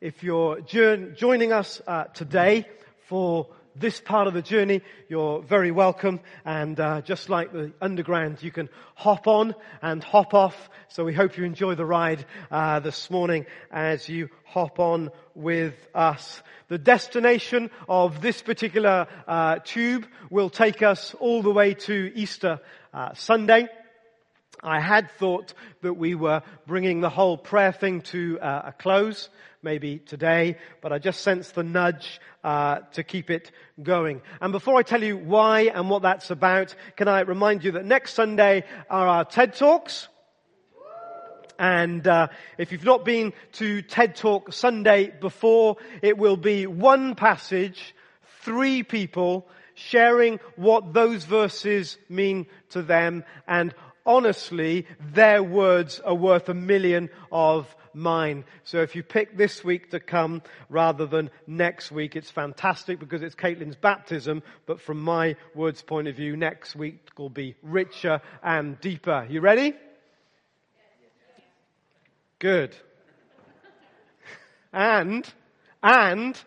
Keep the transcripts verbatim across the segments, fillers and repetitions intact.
If you're jour- joining us uh, today for this part of the journey, you're very welcome, and uh, just like the Underground, you can hop on and hop off. So we hope you enjoy the ride uh, this morning as you hop on with us. The destination of this particular uh, tube will take us all the way to Easter uh, Sunday. I had thought that we were bringing the whole prayer thing to uh, a close, maybe today, but I just sensed the nudge uh, to keep it going. And before I tell you why and what that's about, can I remind you that next Sunday are our TED Talks? And uh, if you've not been to TED Talk Sunday before, it will be one passage, three people sharing what those verses mean to them, and honestly, their words are worth a million of mine. So if you pick this week to come rather than next week, it's fantastic because it's Caitlin's baptism. But from my words point of view, next week will be richer and deeper. You ready? Good. And, and...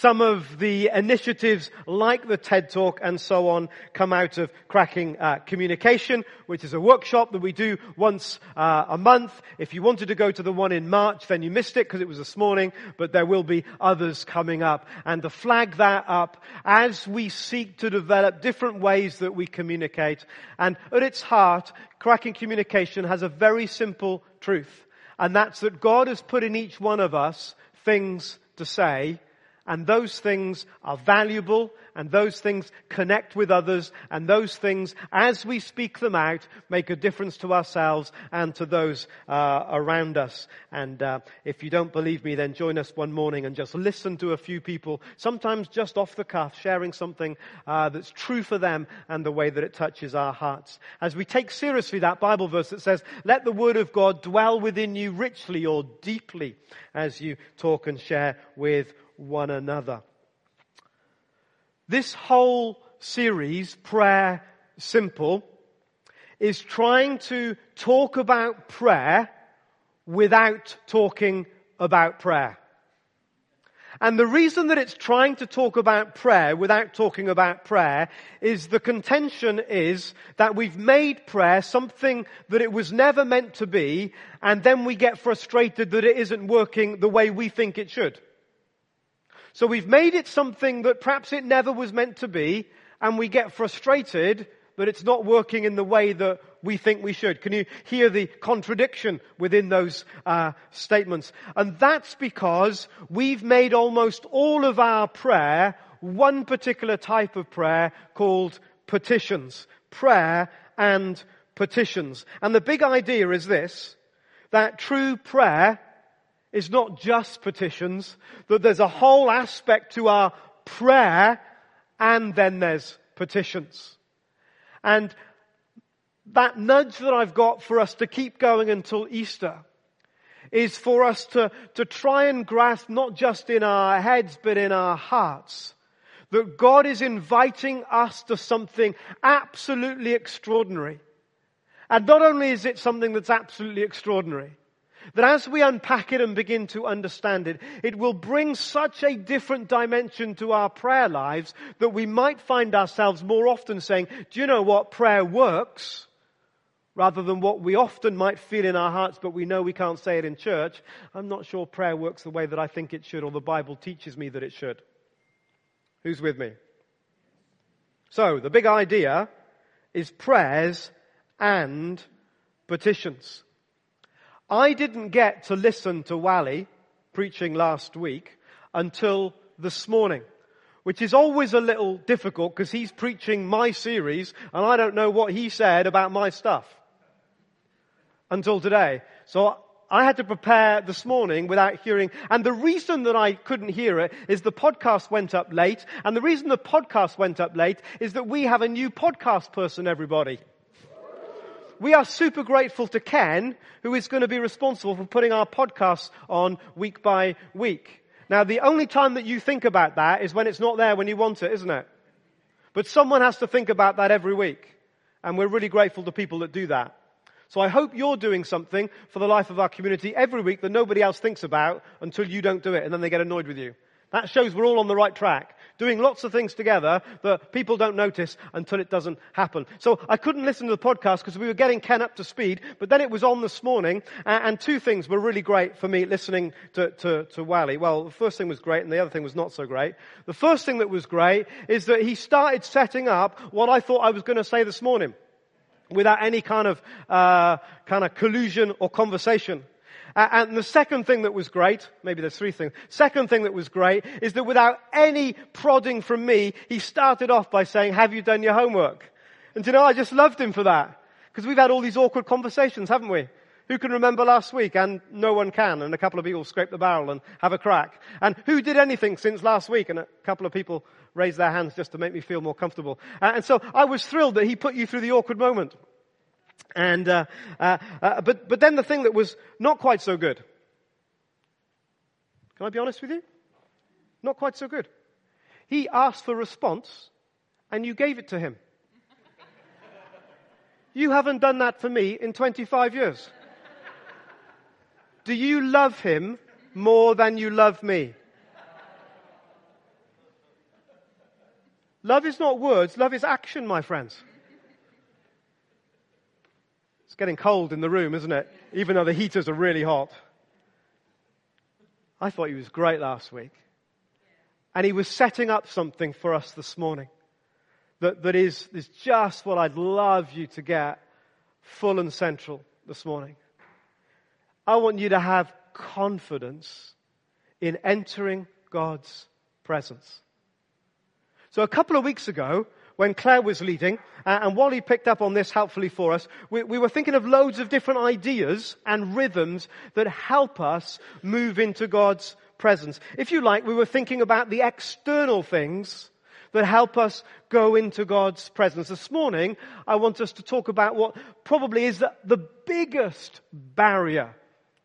some of the initiatives like the TED Talk and so on come out of Cracking uh, Communication, which is a workshop that we do once uh, a month. If you wanted to go to the one in March, then you missed it because it was this morning, but there will be others coming up. And to flag that up, as we seek to develop different ways that we communicate, and at its heart, Cracking Communication has a very simple truth, and that's that God has put in each one of us things to say. And those things are valuable, and those things connect with others, and those things, as we speak them out, make a difference to ourselves and to those uh, around us. And uh, if you don't believe me, then join us one morning and just listen to a few people, sometimes just off the cuff, sharing something uh, that's true for them and the way that it touches our hearts. As we take seriously that Bible verse that says, "Let the word of God dwell within you richly," or deeply, as you talk and share with one another. This whole series, Prayer Simple, is trying to talk about prayer without talking about prayer. And the reason that it's trying to talk about prayer without talking about prayer is the contention is that we've made prayer something that it was never meant to be, and then we get frustrated that it isn't working the way we think it should. So we've made it something that perhaps it never was meant to be, and we get frustrated that it's not working in the way that we think we should. Can you hear the contradiction within those uh, statements? And that's because we've made almost all of our prayer one particular type of prayer called petitions. Prayer and petitions. And the big idea is this, that true prayer is not just petitions, that there's a whole aspect to our prayer, and then there's petitions. And that nudge that I've got for us to keep going until Easter is for us to, to try and grasp, not just in our heads, but in our hearts, that God is inviting us to something absolutely extraordinary. And not only is it something that's absolutely extraordinary, that as we unpack it and begin to understand it, it will bring such a different dimension to our prayer lives that we might find ourselves more often saying, do you know what, prayer works, rather than what we often might feel in our hearts, but we know we can't say it in church. I'm not sure prayer works the way that I think it should, or the Bible teaches me that it should. Who's with me? So, the big idea is prayers and petitions. I didn't get to listen to Wally preaching last week until this morning, which is always a little difficult because he's preaching my series and I don't know what he said about my stuff until today. So I had to prepare this morning without hearing, and the reason that I couldn't hear it is the podcast went up late, and the reason the podcast went up late is that we have a new podcast person, everybody. We are super grateful to Ken, who is going to be responsible for putting our podcasts on week by week. Now, the only time that you think about that is when it's not there when you want it, isn't it? But someone has to think about that every week, and we're really grateful to people that do that. So I hope you're doing something for the life of our community every week that nobody else thinks about until you don't do it, and then they get annoyed with you. That shows we're all on the right track, doing lots of things together that people don't notice until it doesn't happen. So I couldn't listen to the podcast because we were getting Ken up to speed, but then it was on this morning, and two things were really great for me listening to, to, to Wally. Well, the first thing was great, and the other thing was not so great. The first thing that was great is that he started setting up what I thought I was going to say this morning, without any kind of uh kind of collusion or conversation. Uh, and the second thing that was great, maybe there's three things, second thing that was great is that without any prodding from me, he started off by saying, have you done your homework? And you know, I just loved him for that, because we've had all these awkward conversations, haven't we? Who can remember last week? And no one can, and a couple of people scrape the barrel and have a crack. And who did anything since last week? And a couple of people raised their hands just to make me feel more comfortable. Uh, and so I was thrilled that he put you through the awkward moment. And uh, uh, uh, but but then the thing that was not quite so good. Can I be honest with you? Not quite so good. He asked for a response, and you gave it to him. You haven't done that for me in twenty-five years. Do you love him more than you love me? Love is not words. Love is action, my friends. It's getting cold in the room, isn't it? Even though the heaters are really hot. I thought he was great last week. And he was setting up something for us this morning that, that is, is just what I'd love you to get full and central this morning. I want you to have confidence in entering God's presence. So a couple of weeks ago, when Claire was leading, uh, and Wally picked up on this helpfully for us, we, we were thinking of loads of different ideas and rhythms that help us move into God's presence. If you like, we were thinking about the external things that help us go into God's presence. This morning, I want us to talk about what probably is the, the biggest barrier.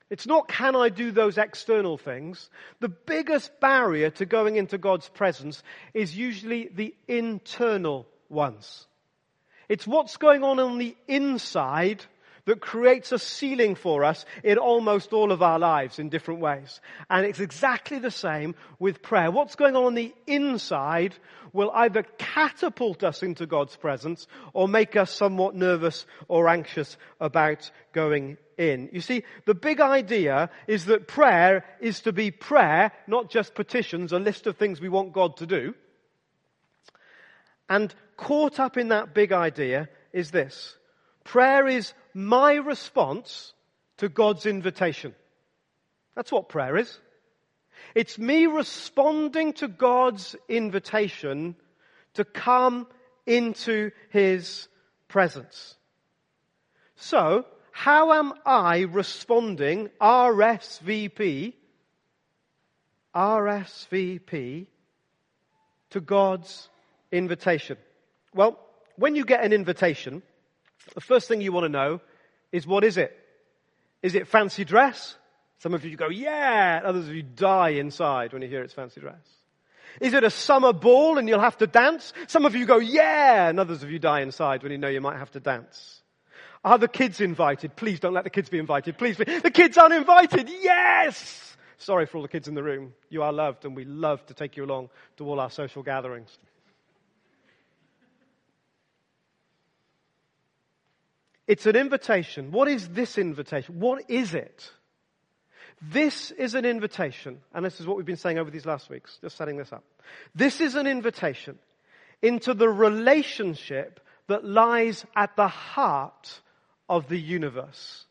It's not, can I do those external things? The biggest barrier to going into God's presence is usually the internal ones. It's what's going on on the inside that creates a ceiling for us in almost all of our lives in different ways. And it's exactly the same with prayer. What's going on on the inside will either catapult us into God's presence or make us somewhat nervous or anxious about going in. You see, the big idea is that prayer is to be prayer, not just petitions, a list of things we want God to do. And caught up in that big idea is this. Prayer is my response to God's invitation. That's what prayer is. It's me responding to God's invitation to come into His presence. So, how am I responding, R S V P, R S V P, to God's invitation? Well, when you get an invitation, the first thing you want to know is, what is it? Is it fancy dress? Some of you go, yeah. Others of you die inside when you hear it's fancy dress. Is it a summer ball and you'll have to dance? Some of you go, yeah. And others of you die inside when you know you might have to dance. Are the kids invited? Please don't let the kids be invited. Please, please. The kids aren't invited. Yes! Sorry for all the kids in the room. You are loved, and we love to take you along to all our social gatherings. It's an invitation. What is this invitation? What is it? This is an invitation, and this is what we've been saying over these last weeks, just setting this up. This is an invitation into the relationship that lies at the heart of the universe.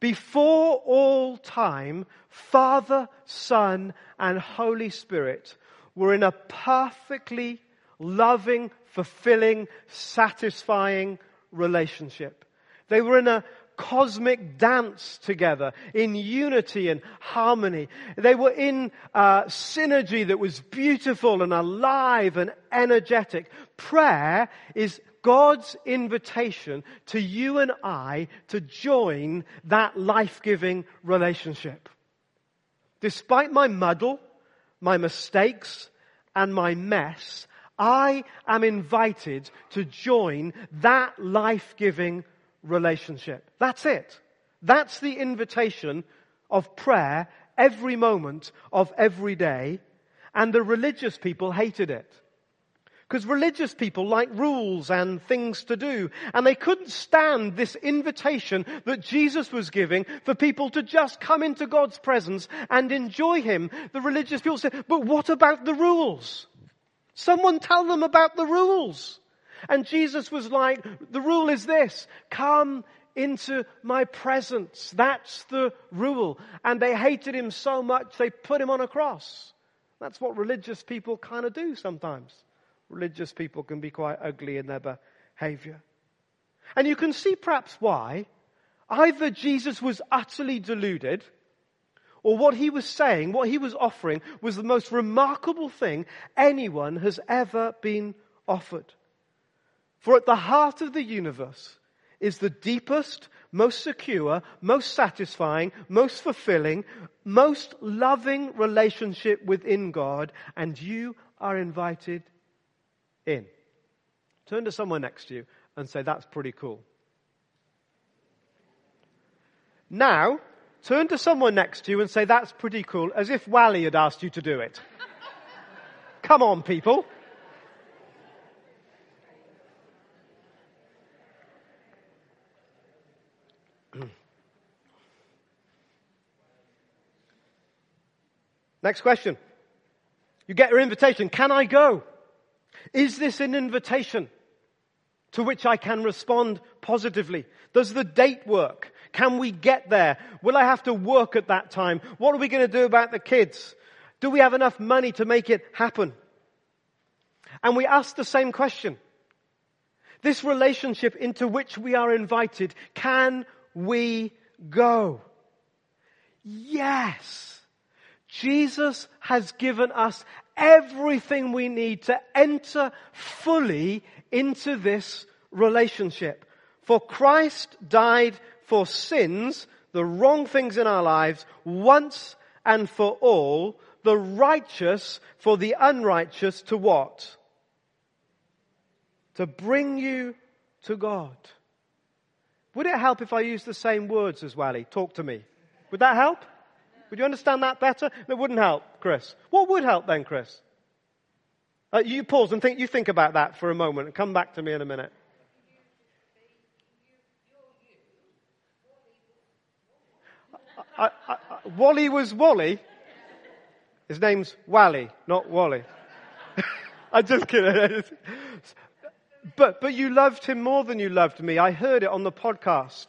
Before all time, Father, Son, and Holy Spirit were in a perfectly loving, fulfilling, satisfying relationship. They were in a cosmic dance together in unity and harmony. They were in uh, synergy that was beautiful and alive and energetic. Prayer is God's invitation to you and I to join that life-giving relationship. Despite my muddle, my mistakes, and my mess, I am invited to join that life-giving relationship. That's it. That's the invitation of prayer every moment of every day. And the religious people hated it. Because religious people like rules and things to do. And they couldn't stand this invitation that Jesus was giving for people to just come into God's presence and enjoy Him. The religious people said, but what about the rules? Someone tell them about the rules. And Jesus was like, the rule is this, come into my presence. That's the rule. And they hated Him so much they put Him on a cross. That's what religious people kind of do sometimes. Religious people can be quite ugly in their behavior. And you can see perhaps why. Either Jesus was utterly deluded, or what He was saying, what He was offering, was the most remarkable thing anyone has ever been offered. For at the heart of the universe is the deepest, most secure, most satisfying, most fulfilling, most loving relationship within God, and you are invited in. Turn to someone next to you and say, that's pretty cool. Now, turn to someone next to you and say, that's pretty cool, as if Wally had asked you to do it. Come on, people. Next question. You get your invitation. Can I go? Is this an invitation to which I can respond positively? Does the date work? Can we get there? Will I have to work at that time? What are we going to do about the kids? Do we have enough money to make it happen? And we ask the same question. This relationship into which we are invited, can we go? Yes. Jesus has given us everything we need to enter fully into this relationship. For Christ died for sins, the wrong things in our lives, once and for all, the righteous for the unrighteous, to what? To bring you to God. Would it help if I used the same words as Wally? Talk to me. Would that help? Would you understand that better? It wouldn't help, Chris. What would help then, Chris? Uh, you pause and think. You think about that for a moment and come back to me in a minute. I, I, I, Wally was Wally. His name's Wally, not Wally. I'm just kidding. But but you loved him more than you loved me. I heard it on the podcast.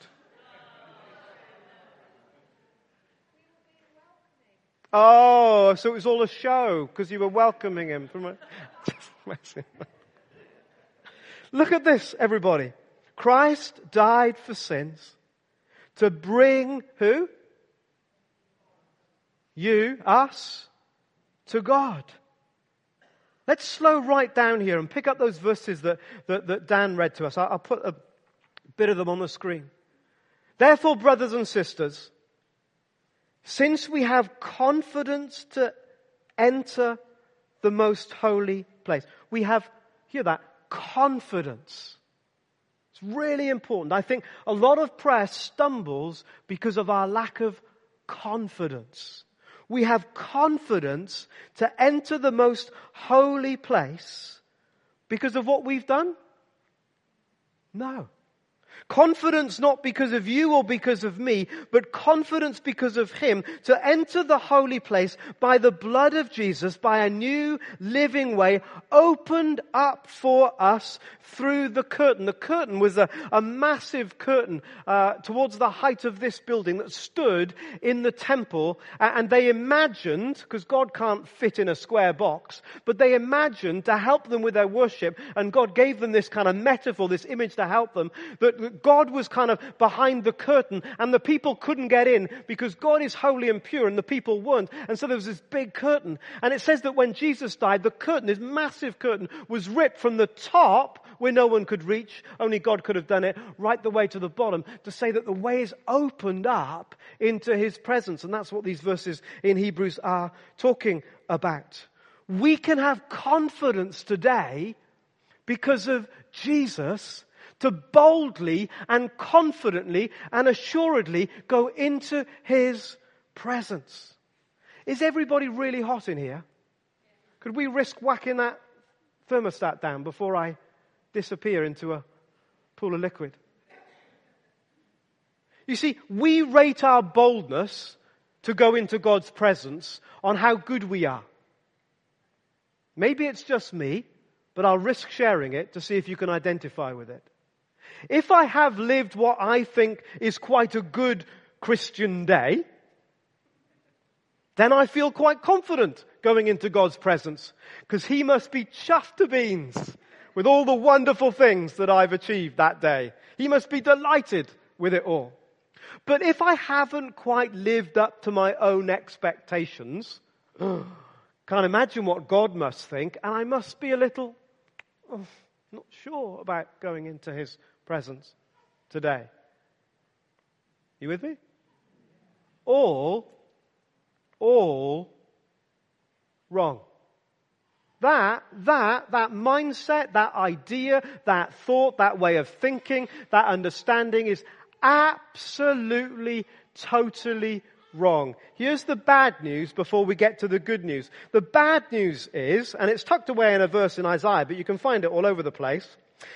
Oh, so it was all a show because you were welcoming him. From a... Look at this, everybody. Christ died for sins to bring who? You, us, to God. Let's slow right down here and pick up those verses that, that, that Dan read to us. I'll put a bit of them on the screen. Therefore, brothers and sisters, since we have confidence to enter the most holy place. We have, hear that, confidence. It's really important. I think a lot of prayer stumbles because of our lack of confidence. We have confidence to enter the most holy place because of what we've done? No. Confidence not because of you or because of me, but confidence because of Him to enter the holy place by the blood of Jesus, by a new living way opened up for us through the curtain. The curtain was a, a massive curtain uh, towards the height of this building that stood in the temple, and they imagined, because God can't fit in a square box, but they imagined to help them with their worship, and God gave them this kind of metaphor, this image to help them, that that God was kind of behind the curtain and the people couldn't get in because God is holy and pure and the people weren't. And so there was this big curtain. And it says that when Jesus died, the curtain, this massive curtain, was ripped from the top where no one could reach, only God could have done it, right the way to the bottom to say that the way is opened up into his presence. And that's what these verses in Hebrews are talking about. We can have confidence today because of Jesus to boldly and confidently and assuredly go into his presence. Is everybody really hot in here? Could we risk whacking that thermostat down before I disappear into a pool of liquid? You see, we rate our boldness to go into God's presence on how good we are. Maybe it's just me, but I'll risk sharing it to see if you can identify with it. If I have lived what I think is quite a good Christian day, then I feel quite confident going into God's presence, because he must be chuffed to beans with all the wonderful things that I've achieved that day. He must be delighted with it all. But if I haven't quite lived up to my own expectations, can't imagine what God must think, and I must be a little oh, not sure about going into his presence today. You with me? All, all wrong. That, that, that mindset, that idea, that thought, that way of thinking, that understanding is absolutely, totally wrong. Here's the bad news before we get to the good news. The bad news is, and it's tucked away in a verse in Isaiah, but you can find it all over the place.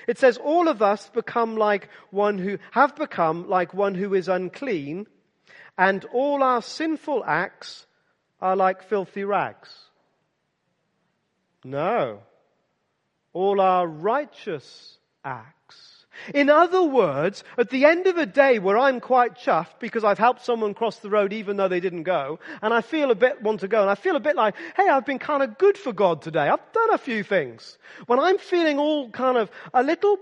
It says, all of us become like one who, have become like one who is unclean, and all our sinful acts are like filthy rags. No. All our righteous acts. In other words, at the end of a day where I'm quite chuffed because I've helped someone cross the road even though they didn't go, and I feel a bit, want to go, and I feel a bit like, hey, I've been kind of good for God today. I've done a few things. When I'm feeling all kind of a little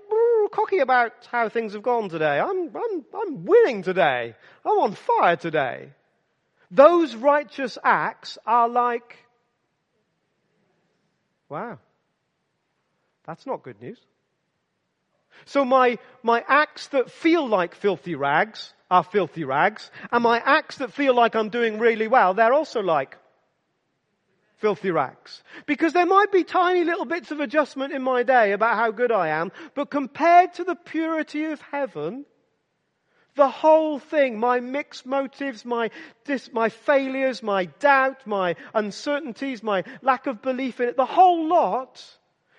cocky about how things have gone today, I'm, I'm, I'm winning today. I'm on fire today. Those righteous acts are like, wow, that's not good news. So my, my acts that feel like filthy rags are filthy rags, and my acts that feel like I'm doing really well, they're also like filthy rags. Because there might be tiny little bits of adjustment in my day about how good I am, but compared to the purity of heaven, the whole thing, my mixed motives, my dis, my failures, my doubt, my uncertainties, my lack of belief in it, the whole lot,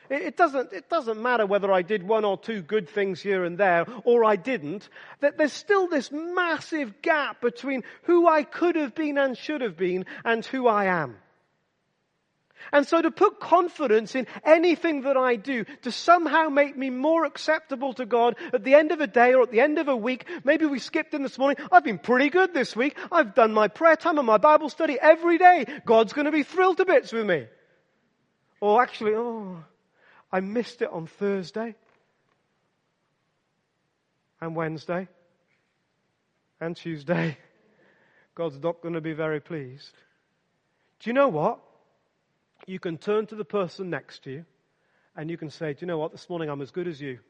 It doesn't, it doesn't matter whether I did one or two good things here and there, or I didn't, that there's still this massive gap between who I could have been and should have been and who I am. And so to put confidence in anything that I do to somehow make me more acceptable to God at the end of a day or at the end of a week, maybe we skipped in this morning, I've been pretty good this week, I've done my prayer time and my Bible study every day, God's going to be thrilled to bits with me. Or actually, oh... I missed it on Thursday and Wednesday and Tuesday. God's not going to be very pleased. Do you know what? You can turn to the person next to you and you can say, do you know what? This morning I'm as good as you.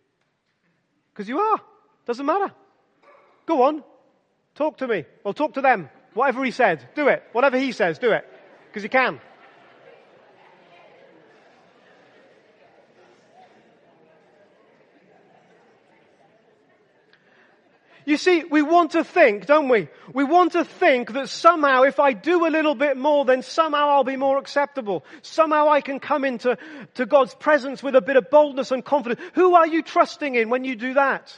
Because you are. Doesn't matter. Go on. Talk to me. Or talk to them. Whatever he said, do it. Whatever he says, do it. Because you can. You see, we want to think, don't we? We want to think that somehow if I do a little bit more, then somehow I'll be more acceptable. Somehow I can come into to God's presence with a bit of boldness and confidence. Who are you trusting in when you do that?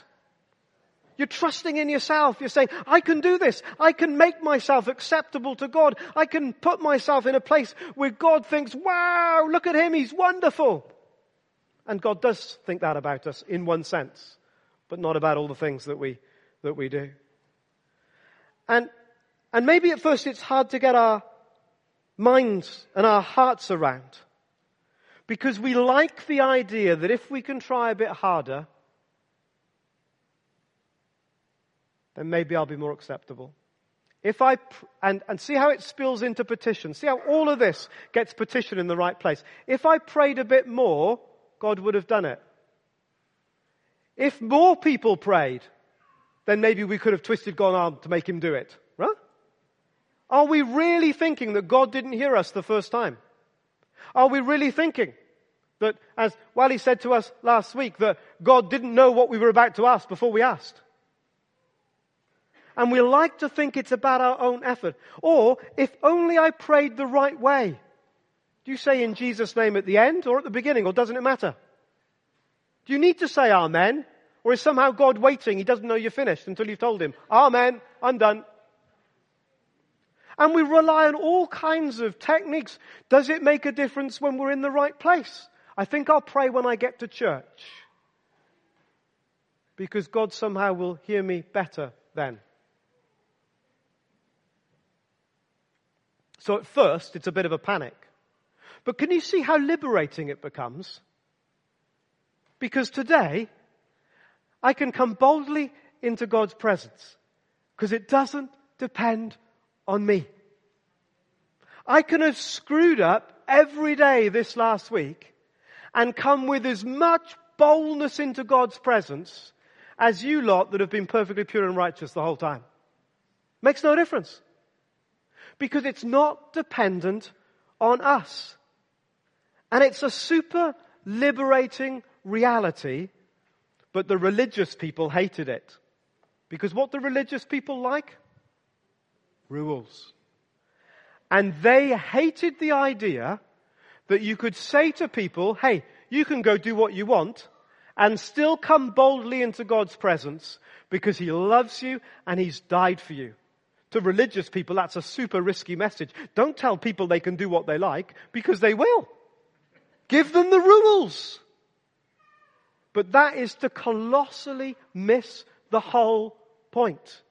You're trusting in yourself. You're saying, I can do this. I can make myself acceptable to God. I can put myself in a place where God thinks, wow, look at him, he's wonderful. And God does think that about us in one sense, but not about all the things that we that we do. And and maybe at first it's hard to get our minds and our hearts around, because we like the idea that if we can try a bit harder, then maybe I'll be more acceptable. If I, and, and see how it spills into petition. See how all of this gets petitioned in the right place. If I prayed a bit more, God would have done it. If more people prayed, then maybe we could have twisted God's arm to make him do it. Right? Are we really thinking that God didn't hear us the first time? Are we really thinking that, as Wally said to us last week, that God didn't know what we were about to ask before we asked? And we like to think it's about our own effort. Or, if only I prayed the right way. Do you say in Jesus' name at the end or at the beginning, or doesn't it matter? Do you need to say amen? Or is somehow God waiting? He doesn't know you're finished until you've told him, amen, I'm done. And we rely on all kinds of techniques. Does it make a difference when we're in the right place? I think I'll pray when I get to church, because God somehow will hear me better then. So at first, it's a bit of a panic. But can you see how liberating it becomes? Because today, I can come boldly into God's presence, because it doesn't depend on me. I can have screwed up every day this last week and come with as much boldness into God's presence as you lot that have been perfectly pure and righteous the whole time. Makes no difference. Because it's not dependent on us. And it's a super liberating reality, but the religious people hated it. Because what do religious people like? Rules. And they hated the idea that you could say to people, hey, you can go do what you want and still come boldly into God's presence because he loves you and he's died for you. To religious people, that's a super risky message. Don't tell people they can do what they like, because they will. Give them the rules. But that is to colossally miss the whole point.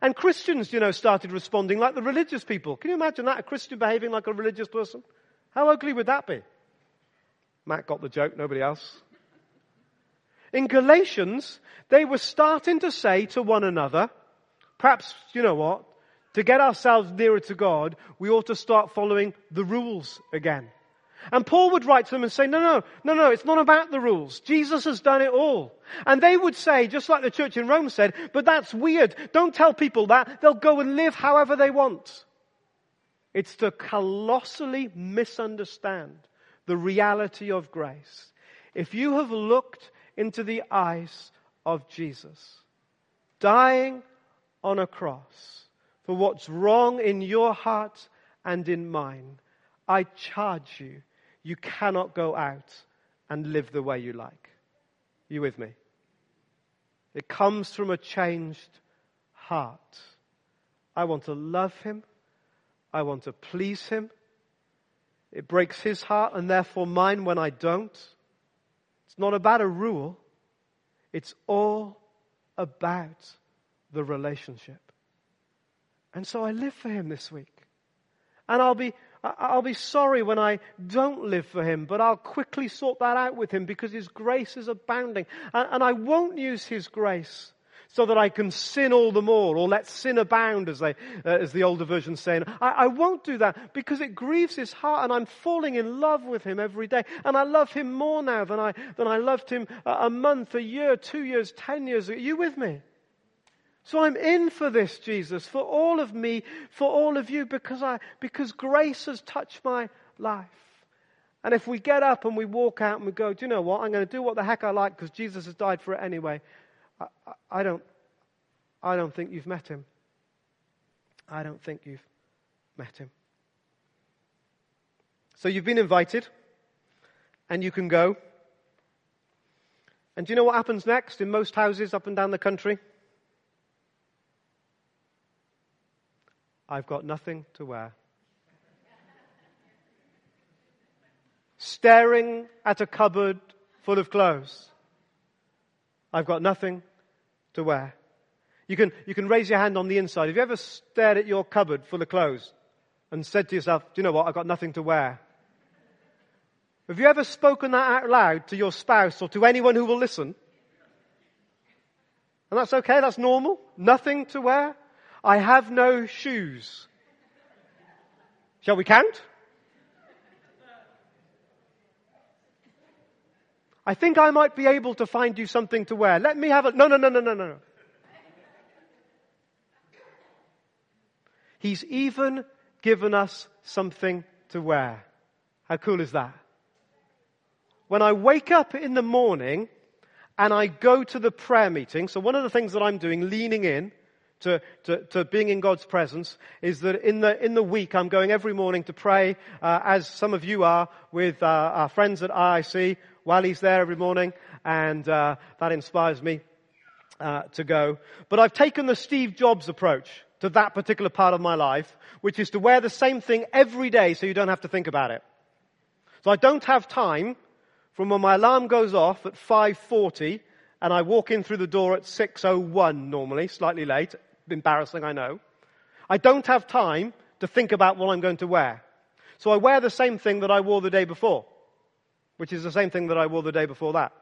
And Christians, you know, started responding like the religious people. Can you imagine that? A Christian behaving like a religious person? How ugly would that be? Matt got the joke, nobody else. In Galatians, they were starting to say to one another, perhaps, you know what, to get ourselves nearer to God, we ought to start following the rules again. And Paul would write to them and say, no, no, no, no, it's not about the rules. Jesus has done it all. And they would say, just like the church in Rome said, but that's weird. Don't tell people that. They'll go and live however they want. It's to colossally misunderstand the reality of grace. If you have looked into the eyes of Jesus, dying on a cross for what's wrong in your heart and in mine, I charge you, you cannot go out and live the way you like. Are you with me? It comes from a changed heart. I want to love him. I want to please him. It breaks his heart and therefore mine when I don't. It's not about a rule. It's all about the relationship. And so I live for him this week. And I'll be I'll be sorry when I don't live for him, but I'll quickly sort that out with him because his grace is abounding. And, and I won't use his grace so that I can sin all the more, or let sin abound, as they uh, as the older versions say. I, I won't do that because it grieves his heart, and I'm falling in love with him every day. And I love him more now than I than I loved him a, a month, a year, two years, ten years. Are you with me? So I'm in for this, Jesus, for all of me, for all of you, because I because grace has touched my life. And if we get up and we walk out and we go, do you know what? I'm going to do what the heck I like because Jesus has died for it anyway. I, I, I don't, I don't think you've met him. I don't think you've met him. So you've been invited, and you can go. And do you know what happens next in most houses up and down the country? I've got nothing to wear. Staring at a cupboard full of clothes. I've got nothing to wear. You can, you can raise your hand on the inside. Have you ever stared at your cupboard full of clothes and said to yourself, do you know what, I've got nothing to wear? Have you ever spoken that out loud to your spouse or to anyone who will listen? And that's okay, that's normal. Nothing to wear. I have no shoes. Shall we count? I think I might be able to find you something to wear. Let me have a... No, no, no, no, no, no. He's even given us something to wear. How cool is that? When I wake up in the morning and I go to the prayer meeting, so one of the things that I'm doing, leaning in to, to, to being in God's presence, is that in the in the week I'm going every morning to pray, uh, as some of you are, with uh, our friends at I I C. Wally's there every morning, and uh, that inspires me uh, to go. But I've taken the Steve Jobs approach to that particular part of my life, which is to wear the same thing every day so you don't have to think about it. So I don't have time from when my alarm goes off at five forty and I walk in through the door at six oh one normally, slightly late, embarrassing, I know. I don't have time to think about what I'm going to wear. So I wear the same thing that I wore the day before, which is the same thing that I wore the day before that.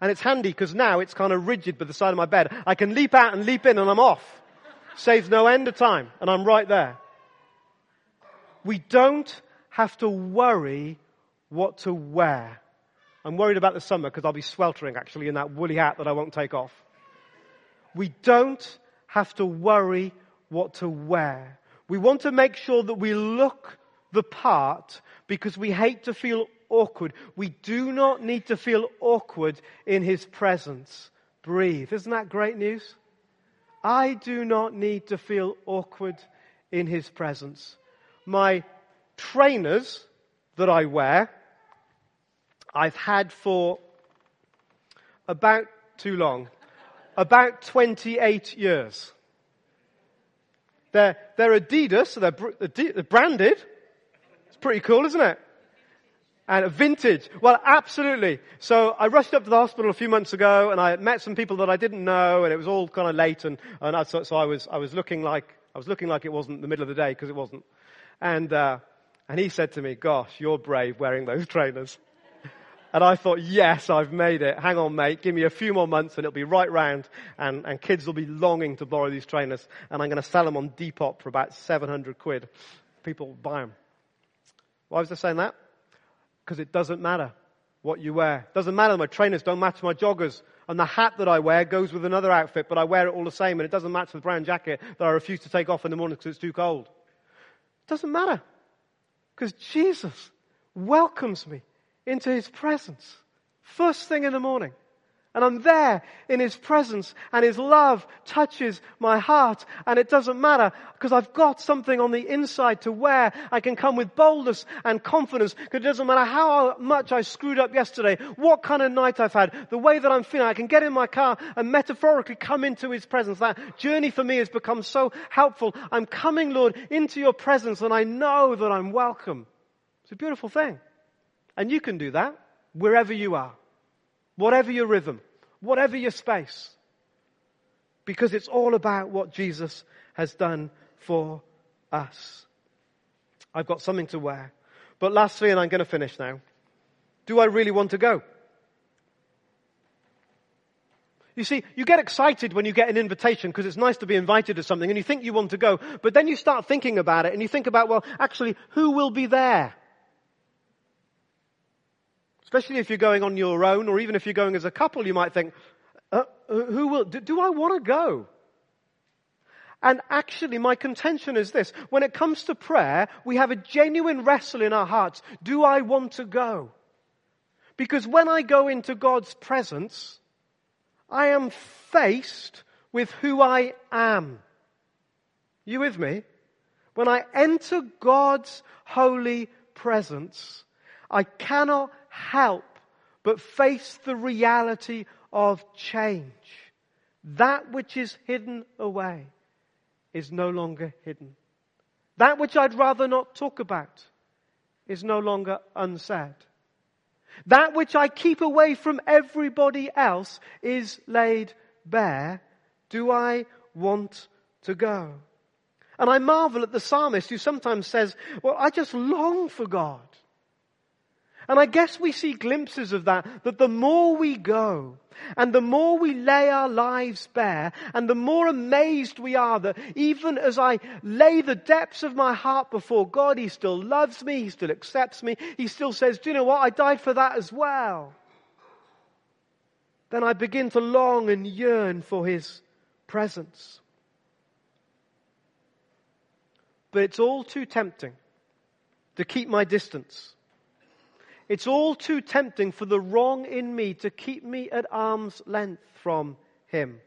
And it's handy because now it's kind of rigid by the side of my bed. I can leap out and leap in and I'm off. Saves no end of time, and I'm right there. We don't have to worry what to wear. I'm worried about the summer because I'll be sweltering, actually, in that woolly hat that I won't take off. We don't have to worry what to wear. We want to make sure that we look the part because we hate to feel awkward. We do not need to feel awkward in His presence. Breathe. Isn't that great news? I do not need to feel awkward in His presence. My trainers that I wear, I've had for about too long, about twenty-eight years. They're, they're Adidas, so they're, they're branded. It's pretty cool, isn't it? And vintage. Well, absolutely. So I rushed up to the hospital a few months ago and I met some people that I didn't know, and it was all kind of late, and, and I, so, so I was, I was looking like, I was looking like it wasn't the middle of the day, because it wasn't. And, uh, and he said to me, "Gosh, you're brave wearing those trainers." And I thought, yes, I've made it. Hang on, mate. Give me a few more months and it'll be right round, and, and kids will be longing to borrow these trainers, and I'm going to sell them on Depop for about seven hundred quid. People will buy them. Why was I saying that? Because it doesn't matter what you wear. Doesn't matter. My trainers don't match my joggers. And the hat that I wear goes with another outfit, but I wear it all the same, and it doesn't match the brown jacket that I refuse to take off in the morning because it's too cold. It doesn't matter. Because Jesus welcomes me into His presence first thing in the morning. And I'm there in His presence, and His love touches my heart, and it doesn't matter because I've got something on the inside to wear. I can come with boldness and confidence because it doesn't matter how much I screwed up yesterday, what kind of night I've had, the way that I'm feeling. I can get in my car and metaphorically come into His presence. That journey for me has become so helpful. I'm coming, Lord, into your presence, and I know that I'm welcome. It's a beautiful thing. And you can do that wherever you are. Whatever your rhythm, whatever your space, because it's all about what Jesus has done for us. I've got something to wear. But lastly, and I'm going to finish now, do I really want to go? You see, you get excited when you get an invitation because it's nice to be invited to something, and you think you want to go, but then you start thinking about it and you think about, well, actually, who will be there? Especially if you're going on your own, or even if you're going as a couple, you might think, uh, who will, do, do I want to go? And actually, my contention is this. When it comes to prayer, we have a genuine wrestle in our hearts. Do I want to go? Because when I go into God's presence, I am faced with who I am. You with me? When I enter God's holy presence, I cannot help but face the reality of change. That which is hidden away is no longer hidden. That which I'd rather not talk about is no longer unsaid. That which I keep away from everybody else is laid bare. Do I want to go? And I marvel at the psalmist who sometimes says, well, I just long for God. And I guess we see glimpses of that, that the more we go and the more we lay our lives bare and the more amazed we are that even as I lay the depths of my heart before God, He still loves me, He still accepts me, He still says, do you know what, I died for that as well. Then I begin to long and yearn for His presence. But it's all too tempting to keep my distance. It's all too tempting for the wrong in me to keep me at arm's length from Him,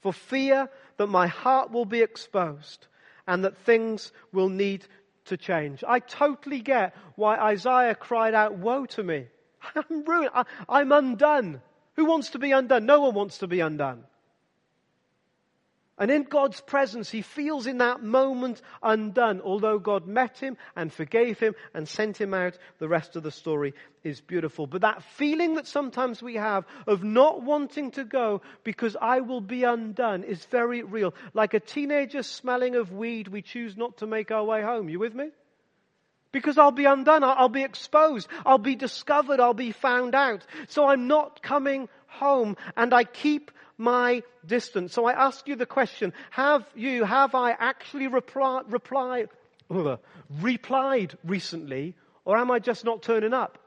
for fear that my heart will be exposed and that things will need to change. I totally get why Isaiah cried out, woe to me. I'm ruined. I, I'm undone. Who wants to be undone? No one wants to be undone. And in God's presence, he feels in that moment undone, although God met him and forgave him and sent him out. The rest of the story is beautiful. But that feeling that sometimes we have of not wanting to go because I will be undone is very real. Like a teenager smelling of weed, we choose not to make our way home. You with me? Because I'll be undone, I'll be exposed, I'll be discovered, I'll be found out. So I'm not coming home, and I keep my distance. So I ask you the question, have you, have I actually reply, reply, uh, replied recently, or am I just not turning up?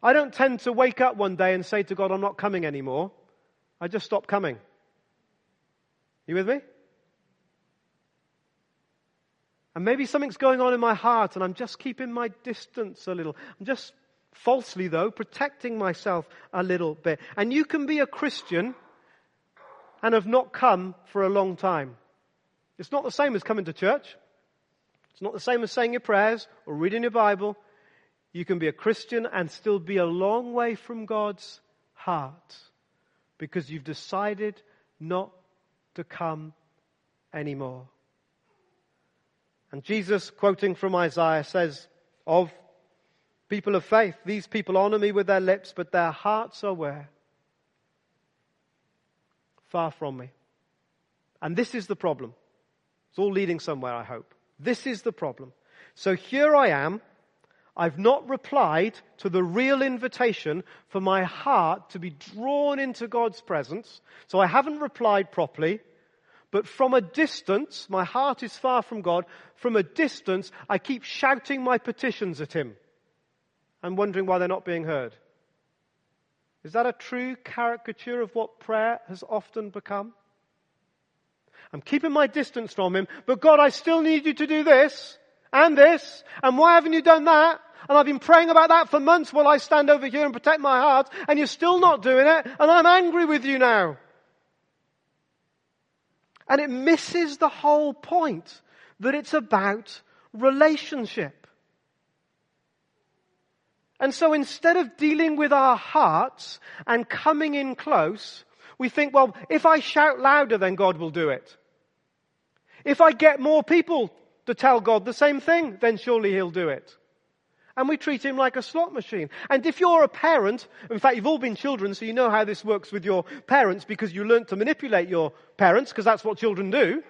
I don't tend to wake up one day and say to God, I'm not coming anymore. I just stop coming. You with me? And maybe something's going on in my heart and I'm just keeping my distance a little. I'm just falsely, though, protecting myself a little bit. And you can be a Christian and have not come for a long time. It's not the same as coming to church. It's not the same as saying your prayers or reading your Bible. You can be a Christian and still be a long way from God's heart because you've decided not to come anymore. And Jesus, quoting from Isaiah, says of people of faith, these people honor me with their lips, but their hearts are where? Far from me. And this is the problem. It's all leading somewhere, I hope. This is the problem. So here I am. I've not replied to the real invitation for my heart to be drawn into God's presence. So I haven't replied properly. But from a distance, my heart is far from God. From a distance, I keep shouting my petitions at Him and wondering why they're not being heard. Is that a true caricature of what prayer has often become? I'm keeping my distance from Him, but God, I still need you to do this and this. And why haven't you done that? And I've been praying about that for months while I stand over here and protect my heart, and you're still not doing it, and I'm angry with you now. And it misses the whole point that it's about relationship. And so instead of dealing with our hearts and coming in close, we think, well, if I shout louder, then God will do it. If I get more people to tell God the same thing, then surely He'll do it. And we treat Him like a slot machine. And if you're a parent, in fact, you've all been children, so you know how this works with your parents because you learnt to manipulate your parents because that's what children do.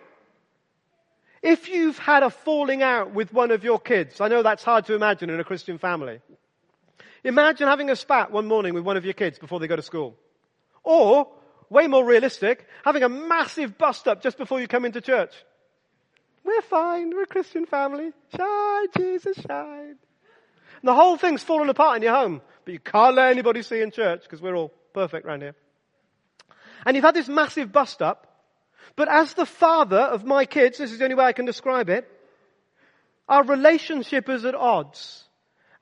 If you've had a falling out with one of your kids, I know that's hard to imagine in a Christian family. Imagine having a spat one morning with one of your kids before they go to school. Or, way more realistic, having a massive bust-up just before you come into church. We're fine, we're a Christian family. Shine, Jesus, shine. And the whole thing's fallen apart in your home, but you can't let anybody see in church because we're all perfect around here. And you've had this massive bust up, but as the father of my kids, this is the only way I can describe it, our relationship is at odds,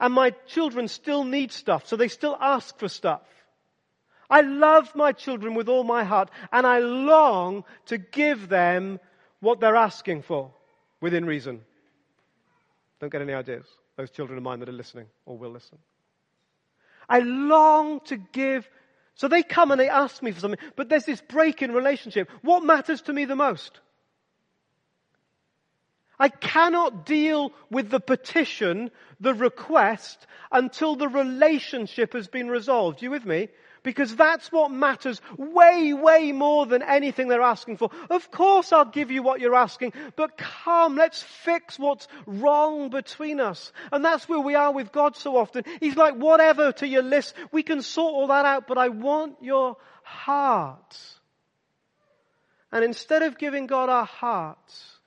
and my children still need stuff, so they still ask for stuff. I love my children with all my heart, and I long to give them what they're asking for, within reason. Don't get any ideas. Those children of mine that are listening or will listen. I long to give. So they come and they ask me for something, but there's this break in relationship. What matters to me the most? I cannot deal with the petition, the request, until the relationship has been resolved. You with me? because that's what matters way, way more than anything they're asking for. Of course I'll give you what you're asking, but come, let's fix what's wrong between us. And that's where we are with God so often. He's like, whatever to your list, we can sort all that out, but I want your heart. And instead of giving God our hearts,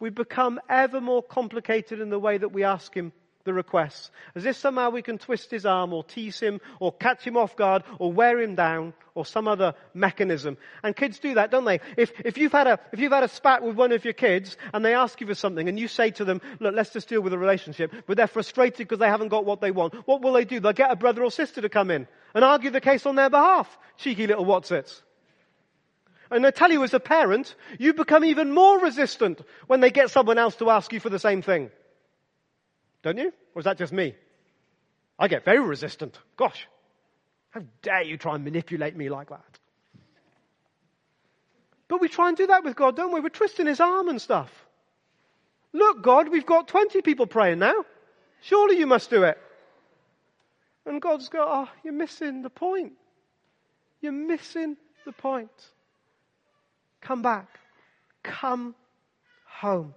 we become ever more complicated in the way that we ask him the requests, as if somehow we can twist his arm or tease him or catch him off guard or wear him down or some other mechanism. And kids do that, don't they? If if you've had a if you've had a spat with one of your kids and they ask you for something and you say to them, look, let's just deal with the relationship, but they're frustrated because they haven't got what they want, what will they do? They'll get a brother or sister to come in and argue the case on their behalf. Cheeky little what's-its. And I tell you, as a parent, you become even more resistant when they get someone else to ask you for the same thing. Don't you? Or is that just me? I get very resistant. Gosh, how dare you try and manipulate me like that? But we try and do that with God, don't we? We're twisting his arm and stuff. Look, God, we've got twenty people praying now. Surely you must do it. And God's go, oh, you're missing the point. You're missing the point. Come back. Come home.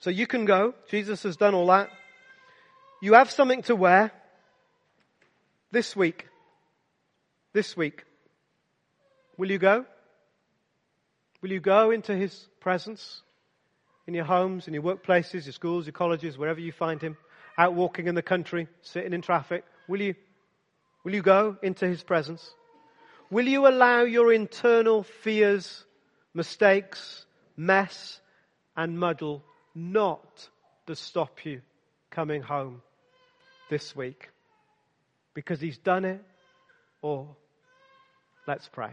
So you can go. Jesus has done all that. You have something to wear this week. This week. Will you go? Will you go into his presence? In your homes, in your workplaces, your schools, your colleges, wherever you find him. Out walking in the country, sitting in traffic. Will you? Will you go into his presence? Will you allow your internal fears, mistakes, mess, and muddle not to stop you coming home this week? Because he's done it all. Let's pray.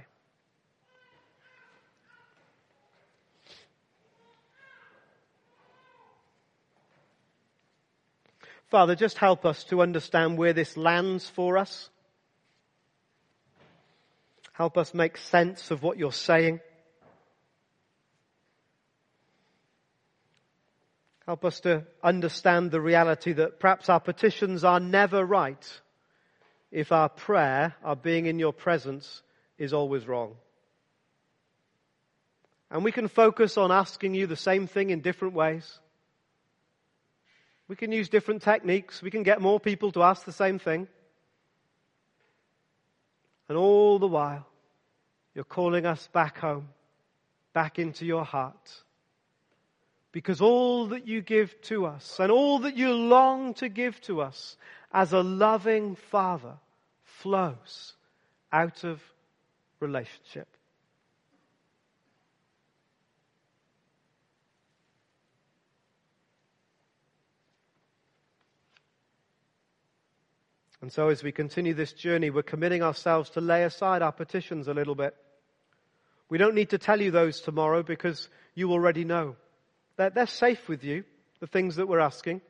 Father, just help us to understand where this lands for us. Help us make sense of what you're saying. Help us to understand the reality that perhaps our petitions are never right if our prayer, our being in your presence, is always wrong. And we can focus on asking you the same thing in different ways. We can use different techniques. We can get more people to ask the same thing. And all the while, you're calling us back home, back into your heart. Because all that you give to us, and all that you long to give to us as a loving Father, flows out of relationship. And so as we continue this journey, we're committing ourselves to lay aside our petitions a little bit. We don't need to tell you those tomorrow because you already know. They're, they're safe with you, the things that we're asking.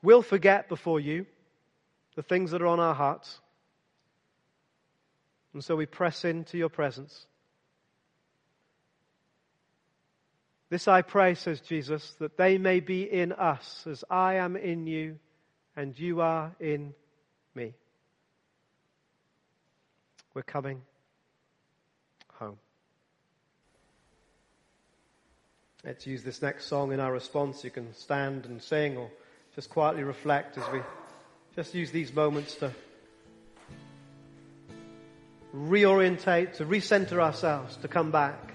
We'll forget before you the things that are on our hearts. And so we press into your presence. This I pray, says Jesus, that they may be in us as I am in you and you are in me. We're coming home. Let's use this next song in our response. You can stand and sing or just quietly reflect as we just use these moments to reorientate, to recenter ourselves, to come back.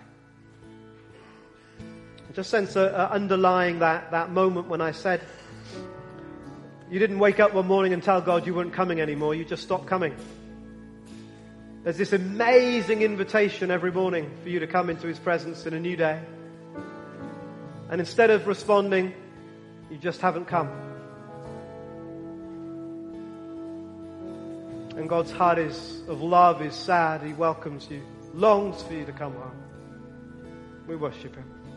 I just sense uh, underlying that, that moment when I said, you didn't wake up one morning and tell God you weren't coming anymore. You just stopped coming. There's this amazing invitation every morning for you to come into his presence in a new day. And instead of responding, you just haven't come. And God's heart is of love is sad. He welcomes you, longs for you to come home. We worship him.